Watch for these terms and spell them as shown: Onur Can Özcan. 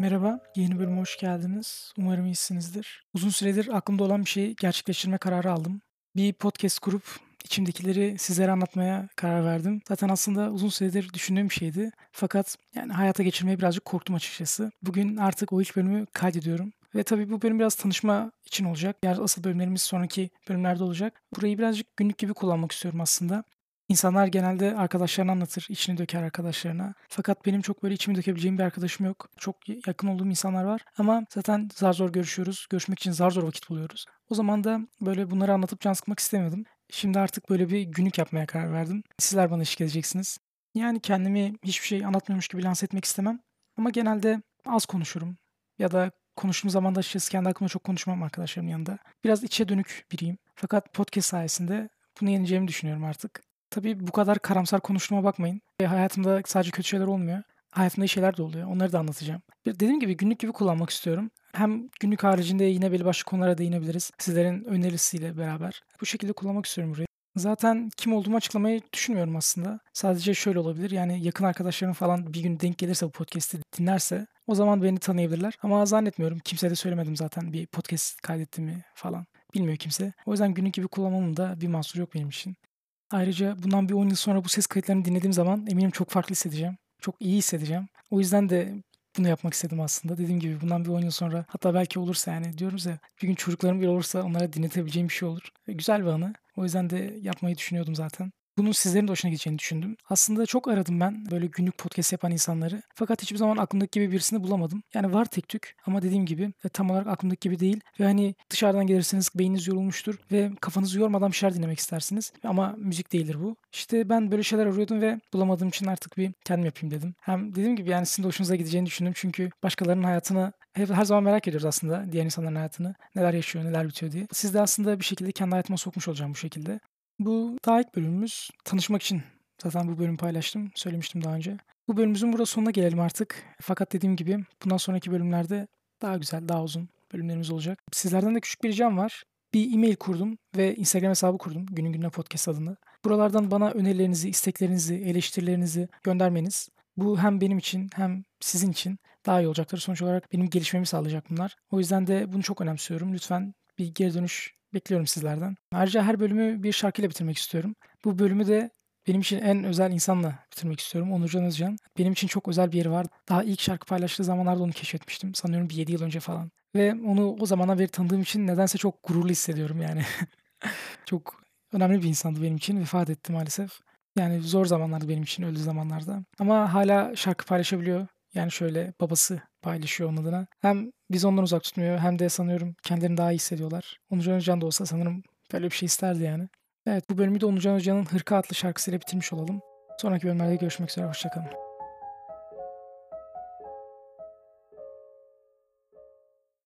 Merhaba, yeni bölüme hoş geldiniz. Umarım iyisinizdir. Uzun süredir aklımda olan bir şeyi gerçekleştirme kararı aldım. Bir podcast kurup içimdekileri sizlere anlatmaya karar verdim. Zaten aslında uzun süredir düşündüğüm bir şeydi. Fakat yani hayata geçirmeye birazcık korktum açıkçası. Bugün artık o ilk bölümü kaydediyorum. Ve tabii bu bölüm biraz tanışma için olacak. Yani asıl bölümlerimiz sonraki bölümlerde olacak. Burayı birazcık günlük gibi kullanmak istiyorum aslında. İnsanlar genelde arkadaşlarına anlatır, içini döker arkadaşlarına. Fakat benim çok böyle içimi dökebileceğim bir arkadaşım yok. Çok yakın olduğum insanlar var ama zaten zar zor görüşüyoruz. Görüşmek için zar zor vakit buluyoruz. O zaman da böyle bunları anlatıp can sıkmak istemedim. Şimdi artık böyle bir günlük yapmaya karar verdim. Sizler bana eşlik edeceksiniz. Yani kendimi hiçbir şey anlatmıyormuş gibi lanse etmek istemem. Ama genelde az konuşurum ya da konuştuğum zaman da açıkçası kendi aklıma çok konuşmam arkadaşlarımın yanında. Biraz içe dönük biriyim. Fakat podcast sayesinde bunu yeneceğimi düşünüyorum artık. Tabii bu kadar karamsar konuştuğuma bakmayın. Hayatımda sadece kötü şeyler olmuyor. Hayatımda iyi şeyler de oluyor. Onları da anlatacağım. Dediğim gibi günlük gibi kullanmak istiyorum. Hem günlük haricinde yine belli başlı konulara değinebiliriz. Sizlerin önerisiyle beraber. Bu şekilde kullanmak istiyorum burayı. Zaten kim olduğumu açıklamayı düşünmüyorum aslında. Sadece şöyle olabilir. Yani yakın arkadaşlarım falan bir gün denk gelirse bu podcast'i dinlerse o zaman beni tanıyabilirler. Ama zannetmiyorum. Kimseye de söylemedim zaten bir podcast kaydettiğimi falan. Bilmiyor kimse. O yüzden günlük gibi kullanmamın da bir mahsuru yok benim için. Ayrıca bundan bir 10 yıl sonra bu ses kayıtlarını dinlediğim zaman eminim çok farklı hissedeceğim. Çok iyi hissedeceğim. O yüzden de bunu yapmak istedim aslında. Dediğim gibi bundan bir 10 yıl sonra hatta belki olursa yani diyoruz ya bir gün çocuklarım bile olursa onlara dinletebileceğim bir şey olur. Güzel bir anı. O yüzden de yapmayı düşünüyordum zaten. Bunun sizlerin de hoşuna gideceğini düşündüm. Aslında çok aradım ben böyle günlük podcast yapan insanları. Fakat hiçbir zaman aklımdaki gibi birisini bulamadım. Yani var tek tük ama dediğim gibi tam olarak aklımdaki gibi değil. Ve hani dışarıdan gelirseniz beyniniz yorulmuştur ve kafanızı yormadan bir şeyler dinlemek istersiniz. Ama müzik değildir bu. İşte ben böyle şeyler arıyordum ve bulamadığım için artık bir kendim yapayım dedim. Hem dediğim gibi yani sizin de hoşunuza gideceğini düşündüm. Çünkü başkalarının hayatına her zaman merak ediyoruz aslında diğer insanların hayatını. Neler yaşıyor, neler bitiyor diye. Siz de aslında bir şekilde kendi hayatıma sokmuş olacağım bu şekilde. Bu daha ilk bölümümüz tanışmak için zaten bu bölümü paylaştım. Söylemiştim daha önce. Bu bölümümüzün burada sonuna gelelim artık. Fakat dediğim gibi bundan sonraki bölümlerde daha güzel, daha uzun bölümlerimiz olacak. Sizlerden de küçük bir ricam var. Bir e-mail kurdum ve Instagram hesabı kurdum. Günün Gününe Podcast adında. Buralardan bana önerilerinizi, isteklerinizi, eleştirilerinizi göndermeniz. Bu hem benim için hem sizin için daha iyi olacaktır. Sonuç olarak benim gelişmemi sağlayacak bunlar. O yüzden de bunu çok önemsiyorum. Lütfen bir geri dönüş bekliyorum sizlerden. Ayrıca her bölümü bir şarkıyla bitirmek istiyorum. Bu bölümü de benim için en özel insanla bitirmek istiyorum. Onur Can Özcan. Benim için çok özel bir yeri var. Daha ilk şarkı paylaştığı zamanlarda onu keşfetmiştim. Sanıyorum bir 7 yıl önce falan. Ve onu o zamandan beri tanıdığım için nedense çok gururlu hissediyorum yani. Çok önemli bir insandı benim için. Vefat etti maalesef. Yani zor zamanlardı benim için öldüğü zamanlarda. Ama hala şarkı paylaşabiliyor. Yani şöyle babası paylaşıyor onun adına. Hem biz ondan uzak tutmuyor hem de sanıyorum kendilerini daha iyi hissediyorlar. Onur Can Özcan da olsa sanırım böyle bir şey isterdi yani. Evet bu bölümü de Onur Can Özcan'ın Hırka adlı şarkısıyla bitirmiş olalım. Sonraki bölümlerde görüşmek üzere. Hoşçakalın.